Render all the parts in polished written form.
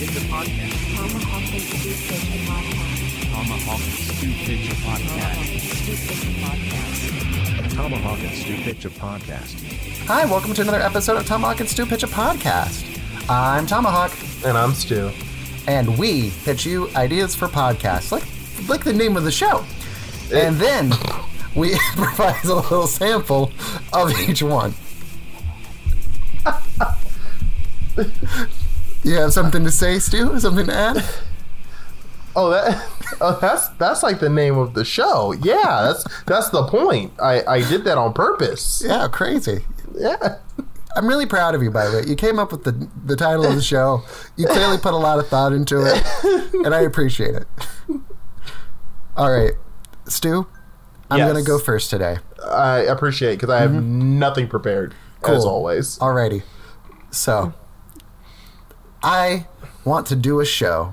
Pitch a Podcast. Tomahawk and Stu Pitch a Podcast. Tomahawk and Stu Pitch a Podcast. Hi, welcome to another episode of Tomahawk and Stu Pitch a Podcast. I'm Tomahawk. And I'm Stu. And we pitch you ideas for podcasts, like the name of the show. And then we improvise a little sample of each one. You have something to say, Stu? Something to add? That's like the name of the show. Yeah, that's the point. I did that on purpose. Yeah, crazy. Yeah. I'm really proud of you, by the way. You came up with the title of the show. You clearly put a lot of thought into it, and I appreciate it. All right. Stu, I'm going to go first today. I appreciate it, because I have nothing prepared, as always. Alrighty. So, I want to do a show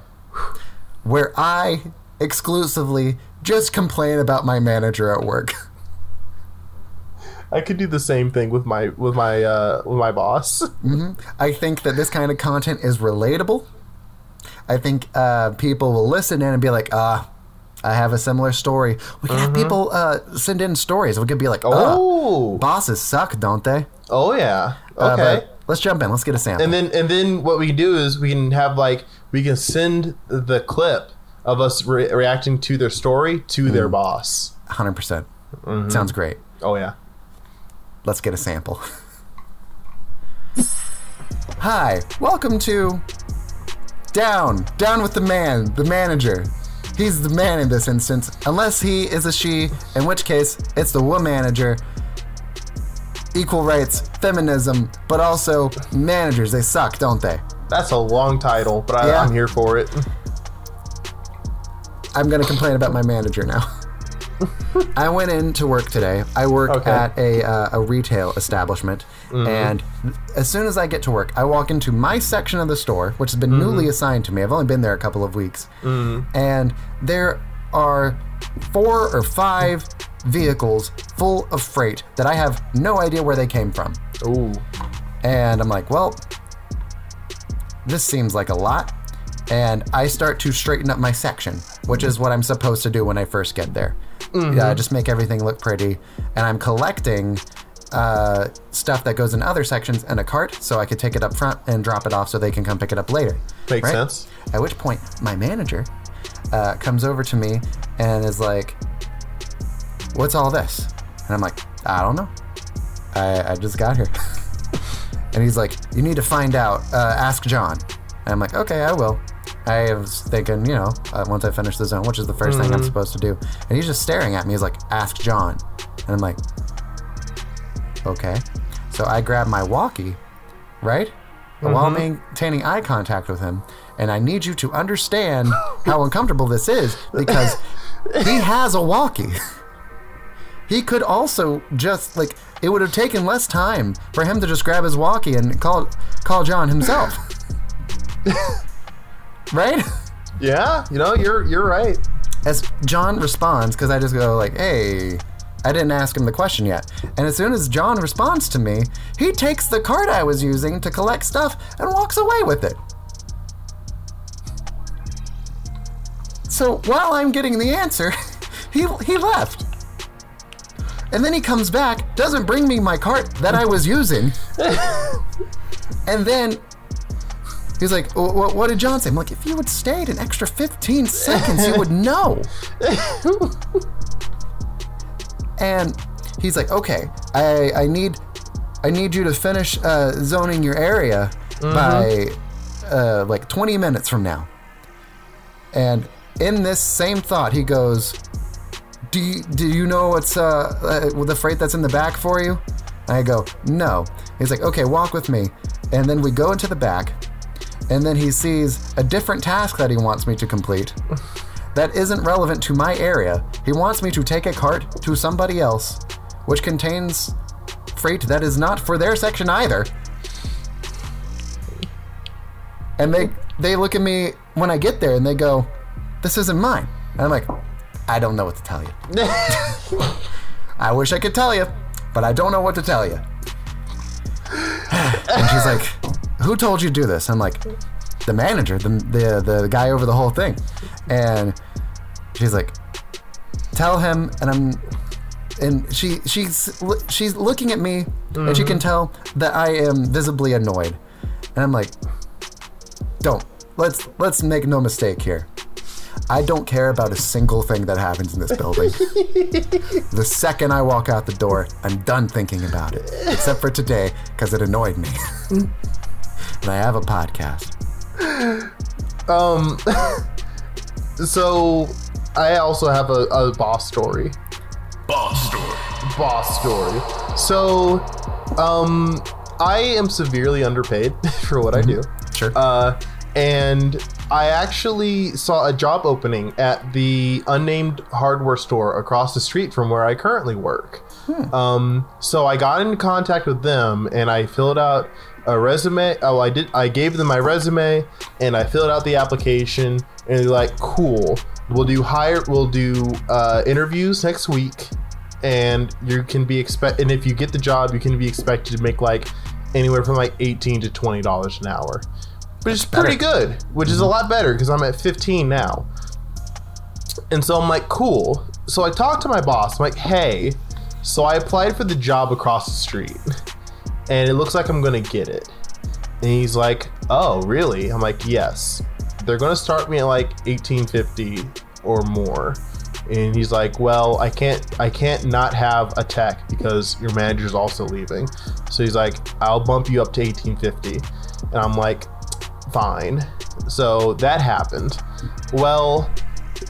where I exclusively just complain about my manager at work. I could do the same thing with my boss. Mm-hmm. I think that this kind of content is relatable. I think people will listen in and be like, I have a similar story. We can have people send in stories. We could be like, bosses suck, don't they? Oh yeah. Okay. Let's jump in. Let's get a sample. And then what we can do is we can have send the clip of us reacting to their story to their boss. 100%. Mm-hmm. Sounds great. Oh yeah. Let's get a sample. Hi, welcome to Down with the Man, the manager. He's the man in this instance, unless he is a she, in which case it's the woman manager. Equal rights, feminism, but also managers, they suck, don't they? That's a long title, but I'm here for it. I'm going to complain about my manager now. I went into work today. I work at a retail establishment, and as soon as I get to work, I walk into my section of the store, which has been newly assigned to me. I've only been there a couple of weeks, and there are 4 or 5 vehicles full of freight that I have no idea where they came from. Ooh. And I'm like, well, this seems like a lot. And I start to straighten up my section, which is what I'm supposed to do when I first get there. Mm-hmm. Yeah, I just make everything look pretty, and I'm collecting stuff that goes in other sections in a cart, so I could take it up front and drop it off so they can come pick it up later. Makes sense. At which point, my manager comes over to me and is like, "What's all this?" And I'm like, "I don't know. I just got here." And he's like, "You need to find out. Ask John." And I'm like, "Okay, I will." I was thinking, once I finish the zone, which is the first thing I'm supposed to do. And he's just staring at me. He's like, ask John. And I'm like, okay. So I grab my walkie, right? While maintaining eye contact with him. And I need you to understand how uncomfortable this is, because he has a walkie. He could also just, it would have taken less time for him to just grab his walkie and call John himself. Right? Yeah, you're right. As John responds, because I just go hey, I didn't ask him the question yet. And as soon as John responds to me, he takes the card I was using to collect stuff and walks away with it. So while I'm getting the answer, he left. And then he comes back, doesn't bring me my cart that I was using. And then he's like, what did John say? I'm like, if you had stayed an extra 15 seconds, you would know. And he's like, okay, I need you to finish zoning your area by 20 minutes from now. And in this same thought, he goes, do you know what's the freight that's in the back for you? And I go, no. He's like, okay, walk with me. And then we go into the back. And then he sees a different task that he wants me to complete that isn't relevant to my area. He wants me to take a cart to somebody else, which contains freight that is not for their section either. And they look at me when I get there and they go, this isn't mine. And I'm like, I don't know what to tell you. I wish I could tell you, but I don't know what to tell you. And she's like, who told you to do this? I'm like, the manager, the guy over the whole thing. And she's like, tell him, and she's looking at me, mm-hmm. and she can tell that I am visibly annoyed. And I'm like, let's make no mistake here. I don't care about a single thing that happens in this building. The second I walk out the door, I'm done thinking about it. Except for today, because it annoyed me. And I have a podcast. So, I also have a boss story. So, I am severely underpaid for what mm-hmm. I do. Sure. And I actually saw a job opening at the unnamed hardware store across the street from where I currently work. So I got in contact with them and I filled out a resume. I gave them my resume and I filled out the application, and they're like, cool, we'll do interviews next week, and if you get the job, you can be expected to make anywhere from $18 to $20 an hour. Which is pretty good, which is a lot better because I'm at 15 now. And so I'm like, cool. So I talked to my boss. I'm like, hey, so I applied for the job across the street and it looks like I'm going to get it. And he's like, oh, really? I'm like, yes. They're going to start me at $18.50 or more. And he's like, well, I can't not have a tech because your manager's also leaving. So he's like, I'll bump you up to $18.50. And I'm like, fine. So that happened. Well,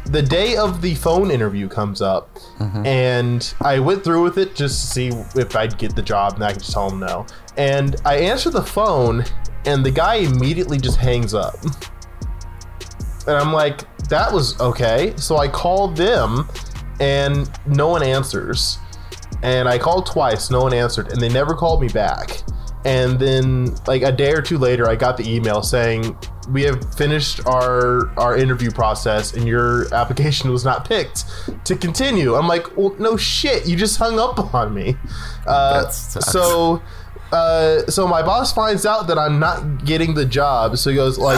the day of the phone interview comes up, mm-hmm. and I went through with it just to see if I'd get the job, and I could just tell him no. And I answer the phone, and the guy immediately just hangs up. And I'm like, that was okay. So I called them, and no one answers. And I called twice, no one answered, and they never called me back. And then a day or two later, I got the email saying, we have finished our interview process and your application was not picked to continue. I'm like, well, no shit. You just hung up on me. So my boss finds out that I'm not getting the job. So he goes, well,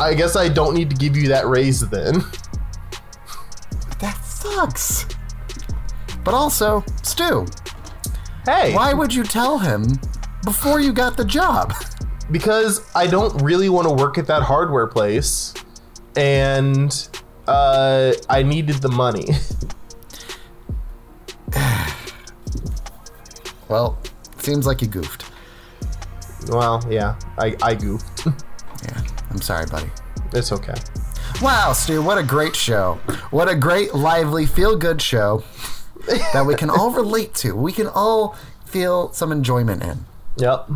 I guess I don't need to give you that raise then. That sucks. But also, Stu, hey, why would you tell him before you got the job? Because I don't really want to work at that hardware place, and I needed the money. Well, seems like you goofed. Well, yeah, I goofed. Yeah, I'm sorry, buddy. It's okay. Wow, Stu, what a great show. What a great, lively, feel-good show that we can all relate to. We can all feel some enjoyment in. Yep.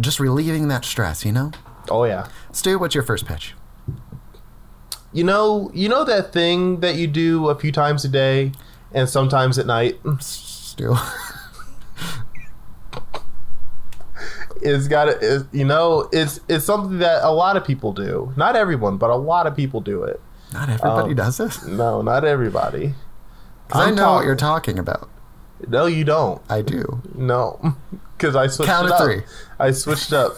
Just relieving that stress, you know? Oh, yeah. Stu, what's your first pitch? You know that thing that you do a few times a day and sometimes at night? Stu. It's something that a lot of people do. Not everyone, but a lot of people do it. Not everybody does it? No, not everybody. Because I know what you're talking about. No, you don't. I do. No. Because I switched up. Count of three. I switched up.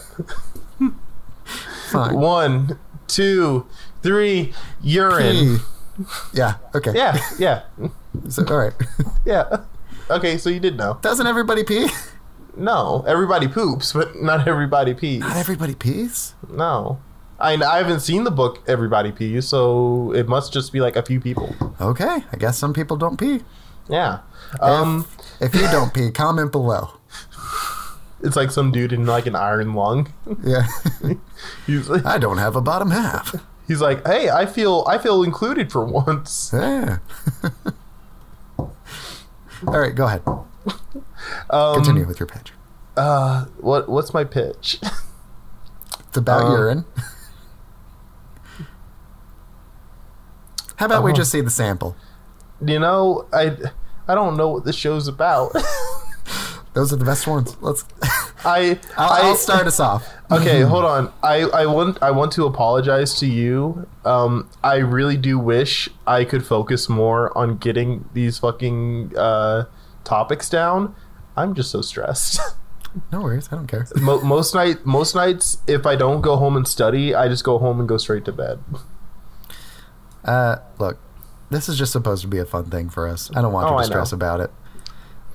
Fine. 1, 2, 3, urine. Pee. Yeah, okay. Yeah. So, all right. Yeah. Okay, so you did know. Doesn't everybody pee? No. Everybody poops, but not everybody pees. Not everybody pees? No. I haven't seen the book Everybody Pees, so it must just be a few people. Okay. I guess some people don't pee. Yeah. If you don't pee, comment below. It's some dude in an iron lung. Yeah. He's like, I don't have a bottom half. He's like, hey, I feel included for once. Yeah. All right, go ahead. Continue with your pitch. What's my pitch? It's about urine. How about we just see the sample? I don't know what this show's about. Those are the best ones. I'll start us off. Okay, hold on. I want to apologize to you. I really do wish I could focus more on getting these fucking topics down. I'm just so stressed. No worries. I don't care. Most nights, if I don't go home and study, I just go home and go straight to bed. Look, this is just supposed to be a fun thing for us. I don't want you to stress about it.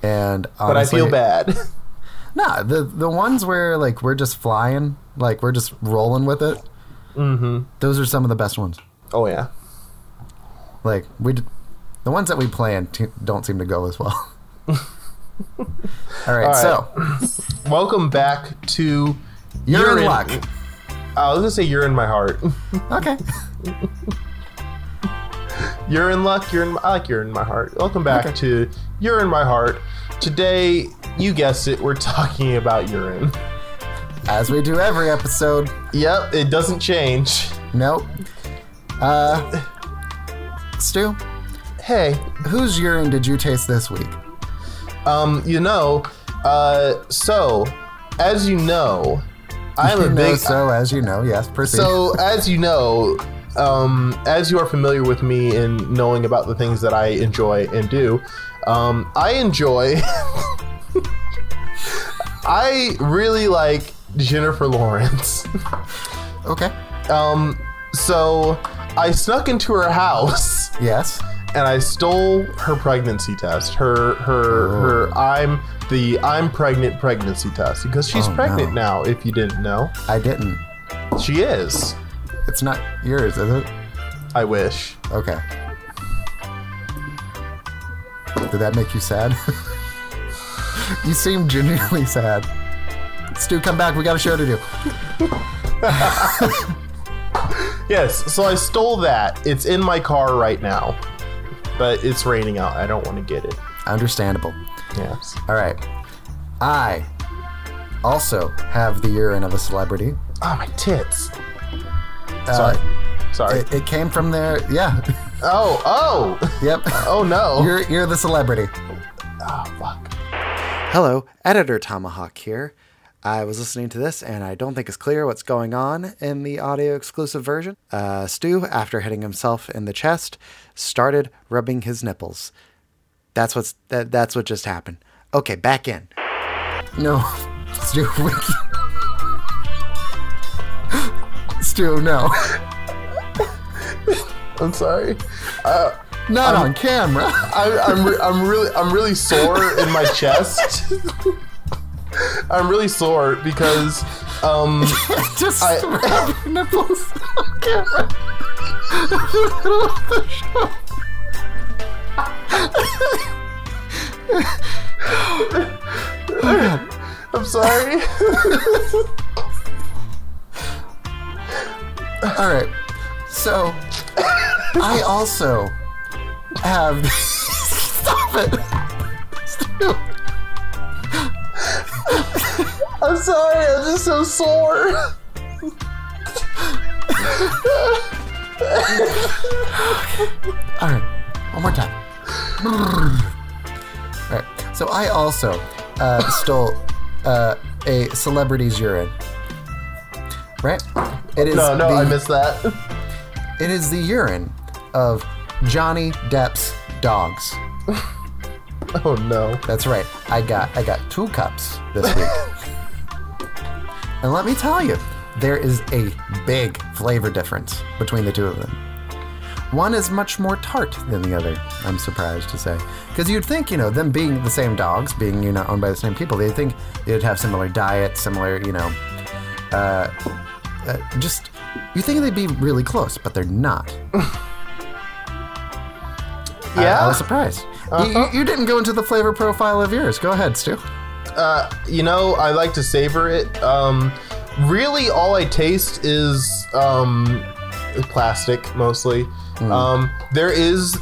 And honestly, but I feel bad. Nah, the ones where like we're just flying, like we're just rolling with it. Mm-hmm. Those are some of the best ones. Oh yeah. Like the ones that we plan don't seem to go as well. All right, so welcome back to You're in Luck. I was gonna say You're in My Heart. Okay. You're in Luck. I like You're in My Heart. Welcome back to You're in My Heart. Today, you guessed it, we're talking about urine. As we do every episode. Yep, it doesn't change. Nope. Stu? Hey. Whose urine did you taste this week? As you know, I'm a big... as you know, yes, proceed. So, as you know... as you are familiar with me and knowing about the things that I enjoy and do, I really like Jennifer Lawrence. Okay. So I snuck into her house. Yes. And I stole her pregnancy test. Her I'm pregnant pregnancy test, because she's pregnant now, if you didn't know. I didn't. She is. It's not yours, is it? I wish. Okay. Did that make you sad? You seem genuinely sad. Stu, come back. We got a show to do. Yes, so I stole that. It's in my car right now. But it's raining out. I don't want to get it. Understandable. Yes. All right. I also have the urine of a celebrity. Oh, my tits. Sorry. It came from there. Yeah. Oh. Yep. Oh no. You're the celebrity. Oh fuck. Hello, editor Tomahawk here. I was listening to this and I don't think it's clear what's going on in the audio exclusive version. Stu, after hitting himself in the chest, started rubbing his nipples. That's what just happened. Okay, back in. No, Stu. Stu, no. I'm sorry. Not on camera. I'm really sore in my chest. I'm really sore because just rub your nipples on camera. Oh, I'm sorry. All right, so I also have. Stop it! Stu. I'm sorry, I'm just so sore. All right, one more time. All right, so I also stole a celebrity's urine. Right? It is I missed that. It is the urine of Johnny Depp's dogs. Oh no. That's right. I got 2 cups this week. And let me tell you, there is a big flavor difference between the two of them. One is much more tart than the other, I'm surprised to say. Because you'd think, them being the same dogs, being owned by the same people, they'd think they'd have similar diet, similar, you think they'd be really close, but they're not. Yeah, I was surprised. Uh-huh. You didn't go into the flavor profile of yours. Go ahead, Stu. I like to savor it. Really, all I taste is plastic mostly. Mm.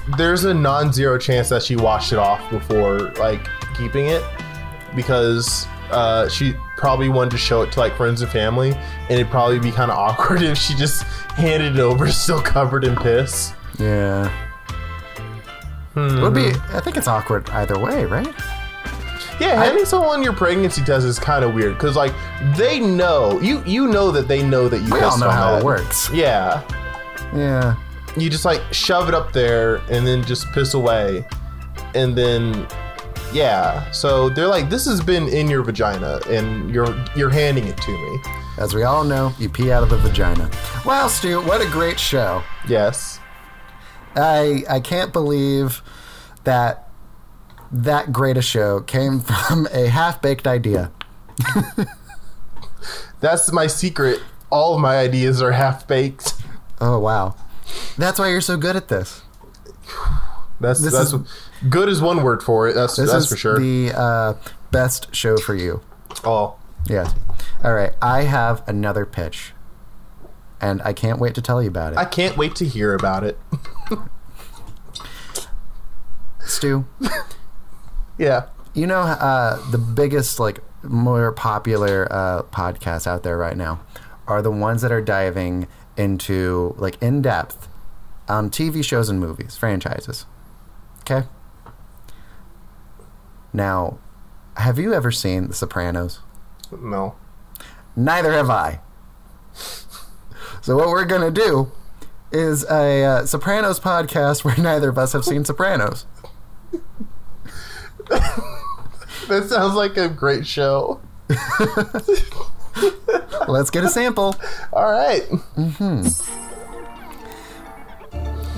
There's a non-zero chance that she washed it off before keeping it, because she probably wanted to show it to friends and family, and it'd probably be kind of awkward if she just handed it over still covered in piss. Yeah. Mm-hmm. I think it's awkward either way, right? Yeah, having someone your pregnancy test is kind of weird, because they know that you all know how it works. Yeah. You just shove it up there and then just piss away, and then Yeah. So they're like, this has been in your vagina, and you're handing it to me. As we all know, you pee out of the vagina. Wow, Stu, what a great show. Yes. I can't believe that great a show came from a half-baked idea. That's my secret. All of my ideas are half-baked. Oh, wow. That's why you're so good at this. Good is one word for it. That's for sure. This is the best show for you. Oh. Yes. All right. I have another pitch, and I can't wait to tell you about it. I can't wait to hear about it. Stu. Yeah. You know the biggest, more popular podcasts out there right now are the ones that are diving into, in-depth TV shows and movies, franchises. Okay? Now, have you ever seen The Sopranos? No. Neither have I. So what we're going to do is a Sopranos podcast where neither of us have seen Sopranos. That sounds like a great show. Let's get a sample. All right. Mm-hmm.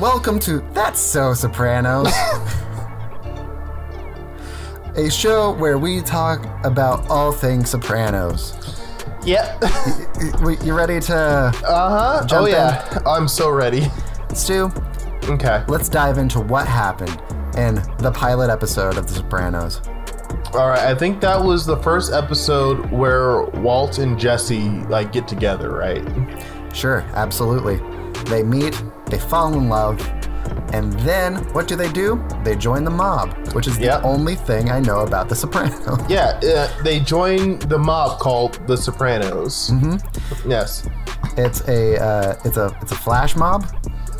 Welcome to That's So Sopranos, a show where we talk about all things Sopranos. Yep. You ready to? Uh huh. Oh yeah. In? I'm so ready. Stu. Okay. Let's dive into what happened in the pilot episode of The Sopranos. All right, I think that was the first episode where Walt and Jesse get together, right? Sure, absolutely. They meet, they fall in love, and then what do? They join the mob, which is the only thing I know about The Sopranos. Yeah, they join the mob called The Sopranos. Mm-hmm. Yes, it's a flash mob.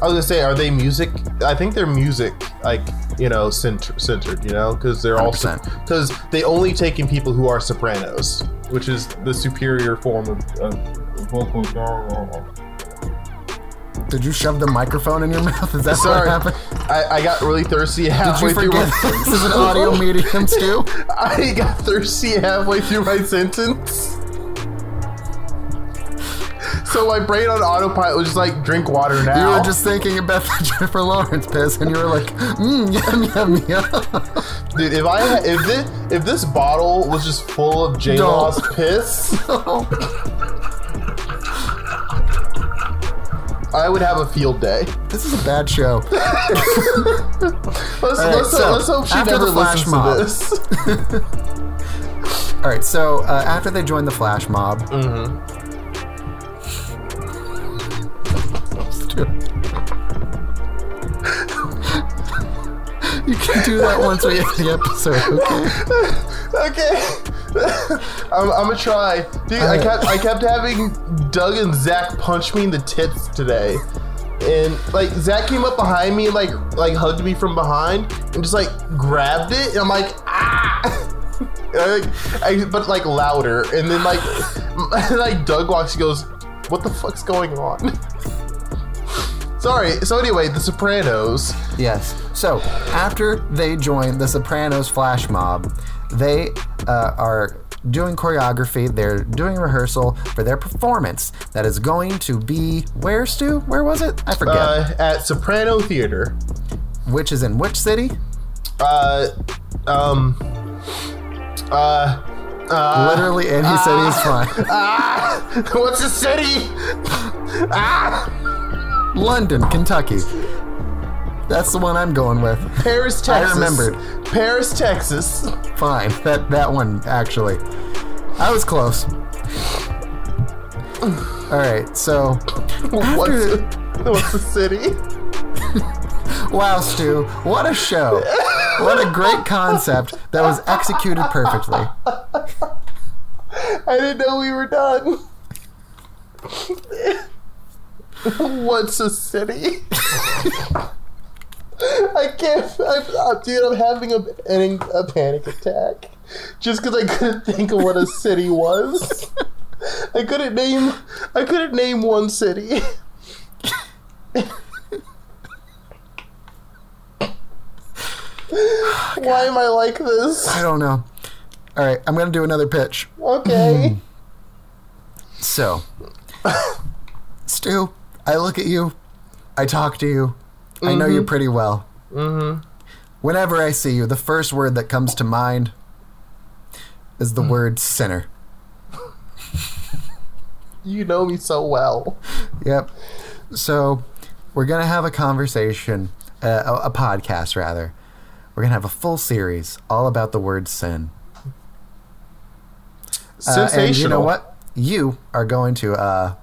I was gonna say, are they music? I think they're music, centered, because they're 100%. Also because they only take in people who are sopranos, which is the superior form of vocal. Did you shove the microphone in your mouth? Is that what happened? I got really thirsty halfway through. Did you forget this is an audio medium, Stu? I got thirsty halfway through my sentence. So my brain on autopilot was just drink water now. You were just thinking about the Jennifer Lawrence piss, and you were like, yum, yum, yum. Dude, if this bottle was just full of J-Law's piss, I would have a field day. This is a bad show. Let's hope she never listens to this. All right, so after they joined the flash mob... Mm-hmm. You can do that once we end the episode, okay? Okay. I'm gonna try. Dude, I kept having Doug and Zach punch me in the tits today. And, Zach came up behind me and, hugged me from behind and just, grabbed it. And I'm like, ah! But louder. And then, Doug walks and goes, what the fuck's going on? Sorry. So anyway, The Sopranos. Yes. So after they join the Sopranos flash mob, they are doing choreography. They're doing rehearsal for their performance that is going to be where, Stu? Where was it? I forget. At Soprano Theater. Which is in which city? Literally any city is fine. What's the city? London, Kentucky. That's the one I'm going with. Paris, Texas. I remembered. Paris, Texas. Fine. That one, actually. I was close. All right, so... What's the city? Wow, Stu. What a show. What a great concept that was executed perfectly. I didn't know we were done. What's a city? I can't. I'm having a panic attack just because I couldn't think of what a city was. I couldn't name one city. God. Why am I like this? I don't know. All right, I'm going to do another pitch. Okay. So, Stu, I look at you. I talk to you. Mm-hmm. I know you pretty well. Mm-hmm. Whenever I see you, the first word that comes to mind is the word sinner. You know me so well. Yep. So, we're going to have a conversation, a podcast, rather. We're going to have a full series all about the word sin. Sensational. And you know what? You are going to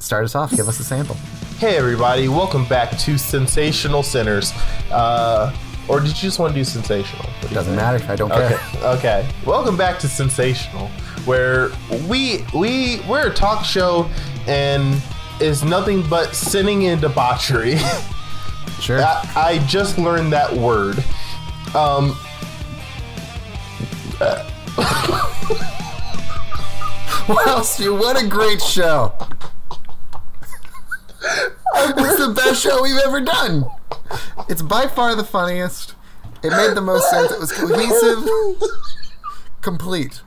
start us off. Give us a sample. Hey, everybody. Welcome back to Sensational Sinners. Or did you just want to do Sensational? It doesn't matter. I don't care. Okay. Welcome back to Sensational, where we're a talk show and is nothing but sinning and debauchery. Sure. I just learned that word. Wow, Stu, what a great show. It's the best show we've ever done. It's by far the funniest. It made the most sense. It was cohesive. Complete.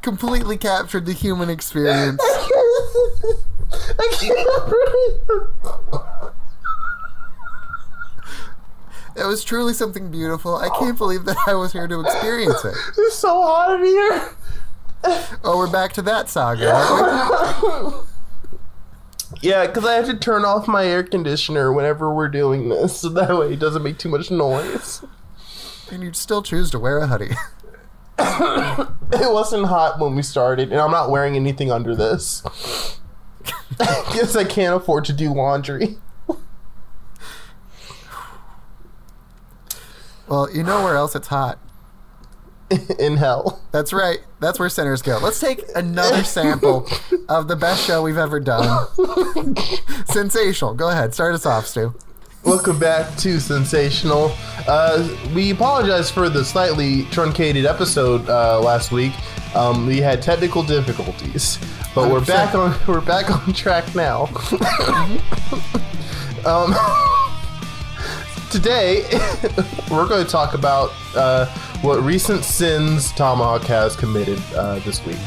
Completely captured the human experience. I can't. It was truly something beautiful. I can't believe that I was here to experience it. It's so hot in here. Oh, we're back to that saga, aren't we? Yeah, because I have to turn off my air conditioner whenever we're doing this, so that way it doesn't make too much noise. And you'd still choose to wear a hoodie. It wasn't hot when we started, and I'm not wearing anything under this. I guess I can't afford to do laundry. Well, you know where else it's hot? In hell. That's right. That's where sinners go. Let's take another sample of the best show we've ever done. Sensational. Go ahead. Start us off, Stu. Welcome back to Sensational. We apologize for the slightly truncated episode last week. We had technical difficulties, but 100%. we're back on track now. Today, we're going to talk about what recent sins Tomahawk has committed this week.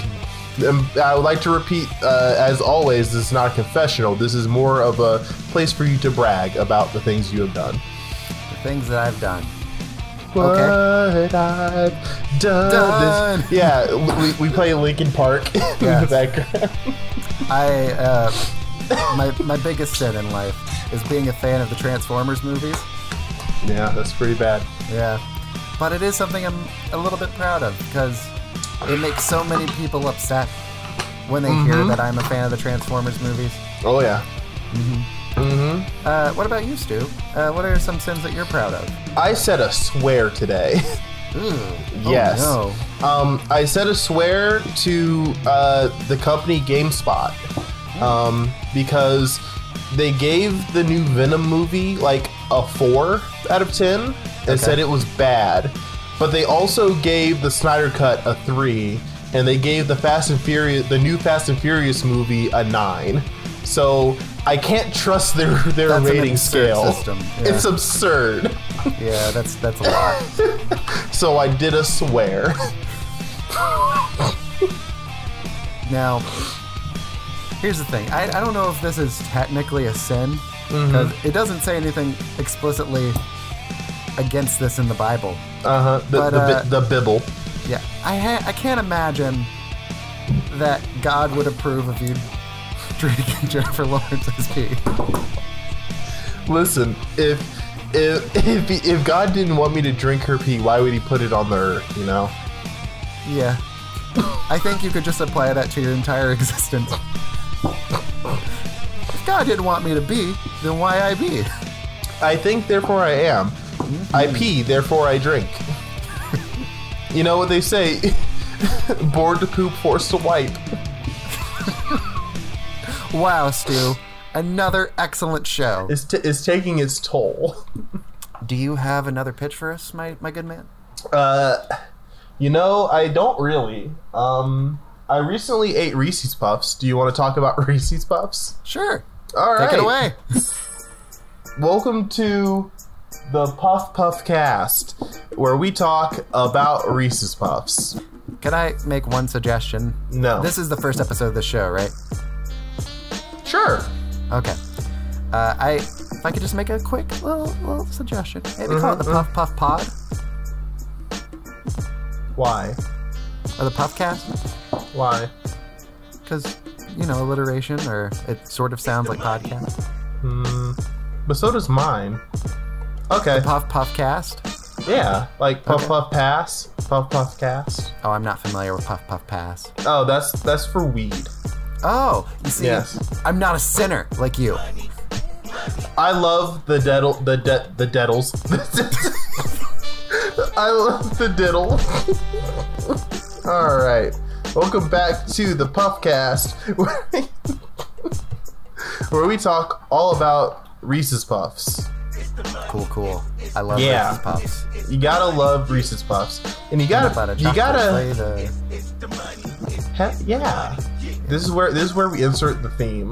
I would like to repeat, as always, this is not a confessional. This is more of a place for you to brag about the things you have done. The things that I've done. Okay. What I've done. This. Yeah, we play Lincoln Park in the background. My biggest sin in life is being a fan of the Transformers movies. Yeah, that's pretty bad. Yeah. But it is something I'm a little bit proud of because it makes so many people upset when they hear that I'm a fan of the Transformers movies. Oh, yeah. Mm-hmm. Mm-hmm. What about you, Stu? What are some sins that you're proud of? I said a swear today. Ooh. Yes. Oh, no. I said a swear to the company GameSpot because they gave the new Venom movie like a 4 out of 10 and said it was bad, but they also gave the Snyder Cut a 3, and they gave the new Fast and Furious movie a 9. So I can't trust their rating scale. Yeah. It's absurd. Yeah, that's a lot. So I did a swear. Now, here's the thing. I don't know if this is technically a sin, because it doesn't say anything explicitly against this in the Bible. Uh-huh. The Bible. Yeah. I can't imagine that God would approve of you drinking Jennifer Lawrence's pee. Listen, if God didn't want me to drink her pee, why would he put it on the earth, you know? Yeah. I think you could just apply that to your entire existence. If God didn't want me to be, then why I be? I think, therefore I am. Mm-hmm. I pee, therefore I drink. You know what they say? Born to poop, forced to wipe. Wow, Stu. Another excellent show. It's taking its toll. Do you have another pitch for us, my good man? You know, I don't really. I recently ate Reese's Puffs. Do you want to talk about Reese's Puffs? Sure. All right. Take it away. Welcome to the Puff Puff Cast, where we talk about Reese's Puffs. Can I make one suggestion? No. This is the first episode of the show, right? Sure. Okay. If I could just make a quick little suggestion. Maybe call it the Puff Puff Pod. Why? Or the Puffcast? Why? Because, you know, alliteration, or it sort of sounds like podcast. But so does mine. Okay. The Puff Puff Cast? Yeah, like Puff Puff Pass, Puff Puff Cast. Oh, I'm not familiar with Puff Puff Pass. Oh, that's for weed. Oh, you see, yes. I'm not a sinner like you. I love the deddle, the deddles. I love the diddle. All right, welcome back to the Puffcast, where we talk all about Reese's Puffs. Cool. I love Reese's Puffs. You gotta love Reese's Puffs, and you gotta. Yeah, this is where we insert the theme.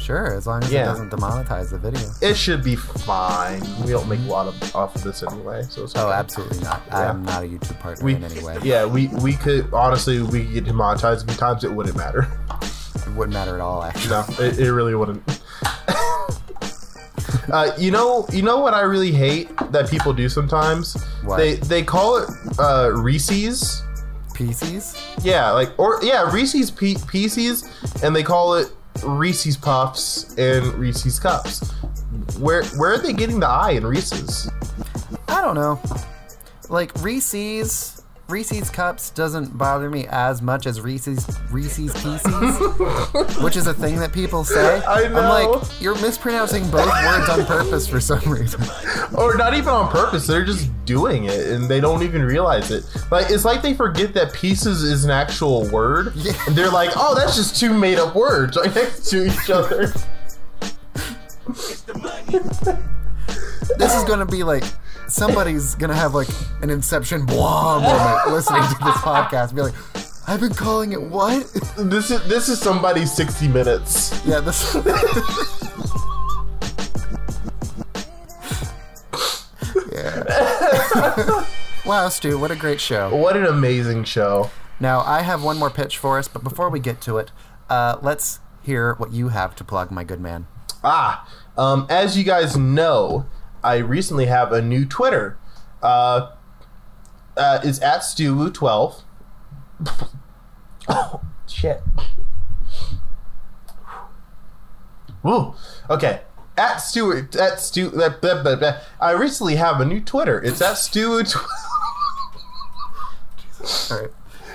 Sure, as long as it doesn't demonetize the video. It should be fine. We don't make a lot off of this anyway. So it's okay. Absolutely not. Yeah. I am not a YouTube partner in any way. Yeah, we could, honestly, we could get demonetized sometimes. It wouldn't matter. It wouldn't matter at all, actually. No, it really wouldn't. You know what I really hate that people do sometimes? What? They call it Reese's. Pieces? Yeah, Reese's Pieces, and they call it Reese's Puffs and Reese's Cups. Where are they getting the I in Reese's? I don't know. Like Reese's Cups doesn't bother me as much as Reese's Pieces, which is a thing that people say. I know. I'm like, you're mispronouncing both words on purpose for some reason. Or not even on purpose. They're just doing it, and they don't even realize it. Like, it's like they forget that pieces is an actual word, and they're like, oh, that's just two made-up words right next to each other. It's the money. This is going to be like... Somebody's going to have like an Inception blah moment listening to this podcast and be like, I've been calling it what? This is somebody's 60 Minutes. Yeah, this Yeah. Wow, Stu, what a great show. What an amazing show. Now, I have one more pitch for us, but before we get to it, let's hear what you have to plug, my good man. As you guys know... I recently have a new Twitter. It's at StuWoo12. Oh, shit. Woo. Okay. I recently have a new Twitter. It's at StuWoo12. All right.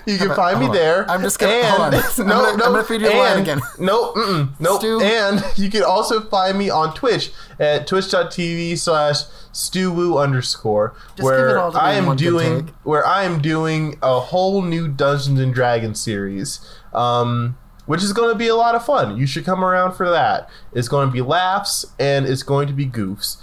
You can find me there. I'm just going to... Hold on. I'm going to feed you a line again. Nope. And you can also find me on Twitch at twitch.tv/StuWoo_, where I am doing a whole new Dungeons & Dragons series, which is going to be a lot of fun. You should come around for that. It's going to be laughs, and it's going to be goofs.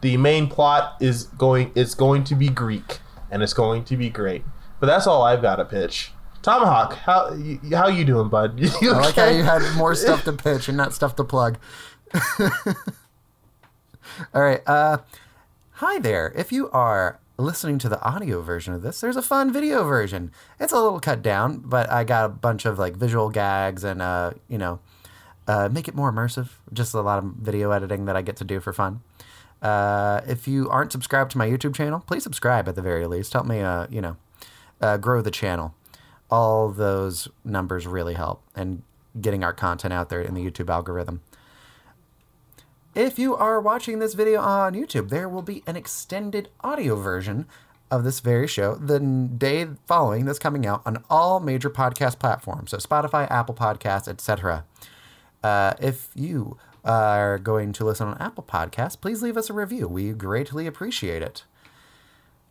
The main plot is going to be Greek, and it's going to be great. But that's all I've got to pitch. Tomahawk, how you doing, bud? You okay? I like how you had more stuff to pitch and not stuff to plug. All right. Hi there. If you are listening to the audio version of this, there's a fun video version. It's a little cut down, but I got a bunch of like visual gags and, make it more immersive. Just a lot of video editing that I get to do for fun. If you aren't subscribed to my YouTube channel, please subscribe at the very least. Help me, grow the channel. All those numbers really help, and getting our content out there in the YouTube algorithm. If you are watching this video on YouTube, there will be an extended audio version of this very show the day following this coming out on all major podcast platforms, so Spotify, Apple Podcasts, etc. If you are going to listen on Apple Podcasts, please leave us a review. We greatly appreciate it.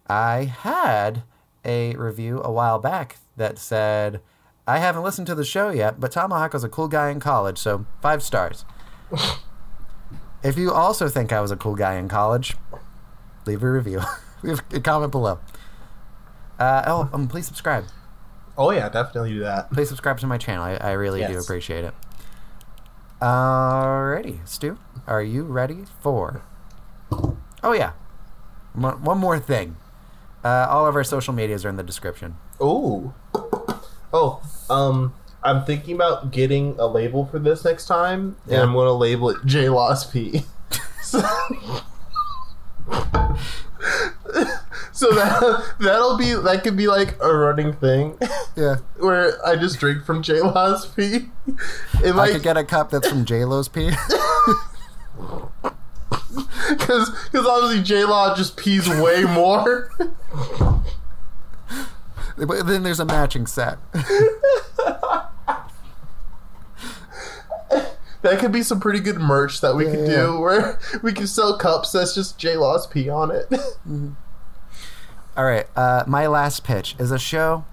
I had a review a while back that said, I haven't listened to the show yet, but Tomahawk was a cool guy in college, so 5 stars. If you also think I was a cool guy in college, leave a review. Leave a comment below. Please subscribe. Oh yeah, definitely do that. Please subscribe to my channel. I really do appreciate it. Alrighty, Stu, are you ready for... Oh, yeah. One more thing. All of our social medias are in the description. Ooh. Oh, I'm thinking about getting a label for this next time, and I'm going to label it JLossP. So that could be like a running thing. Yeah. Where I just drink from JLo's pee. I could get a cup that's from JLo's pee. Because obviously JLo just pees way more. But then there's a matching set. That could be some pretty good merch that we could do, where we could sell cups that's just JLo's pee on it. Mm-hmm. All right, my last pitch is a show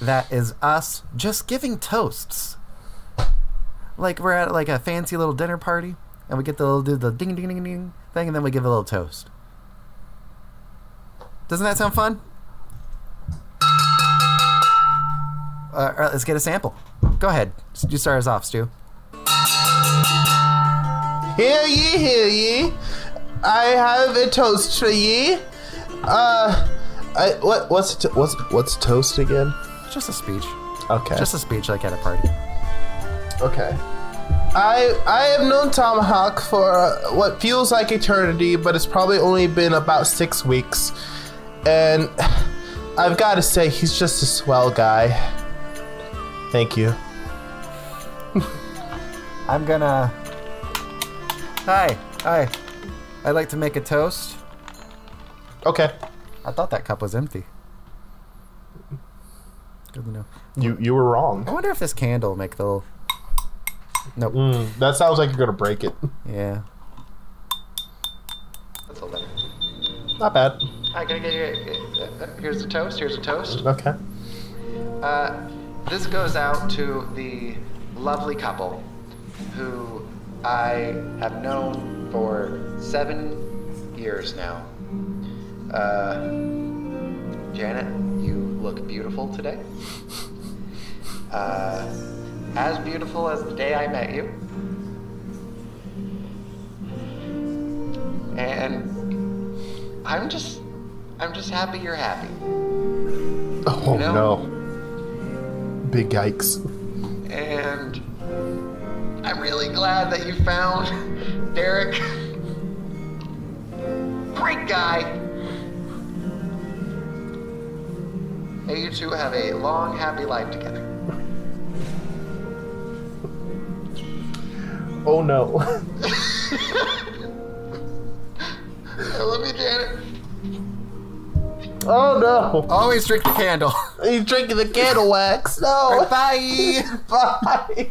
that is us just giving toasts. Like we're at like a fancy little dinner party, and we get the little do the ding ding ding ding thing, and then we give a little toast. Doesn't that sound fun? All right, let's get a sample. Go ahead, you start us off, Stu. Hear ye, hear ye! I have a toast for ye. What's toast again? Just a speech. Okay. Just a speech like at a party. Okay. I have known Tomahawk for what feels like eternity, but it's probably only been about 6 weeks. And I've got to say, he's just a swell guy. Thank you. Hi. I'd like to make a toast. Okay. I thought that cup was empty. Good to know. You were wrong. I wonder if this candle will make the little... Nope. That sounds like you're going to break it. Yeah. That's a letter. Not bad. Hi, can I get you... Here's a toast. Okay. This goes out to the lovely couple who I have known for 7 years now. Janet, you look beautiful today. As beautiful as the day I met you. And I'm just happy you're happy. Oh, you know? No. Big yikes. And I'm really glad that you found Derek. Great guy. May you two have a long, happy life together. Oh, no. I love you, Janet. Oh, no. Always drink the candle. He's drinking the candle wax. No. Bye. Bye.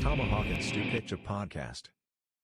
Tomahawk and Stu Pitch a Podcast.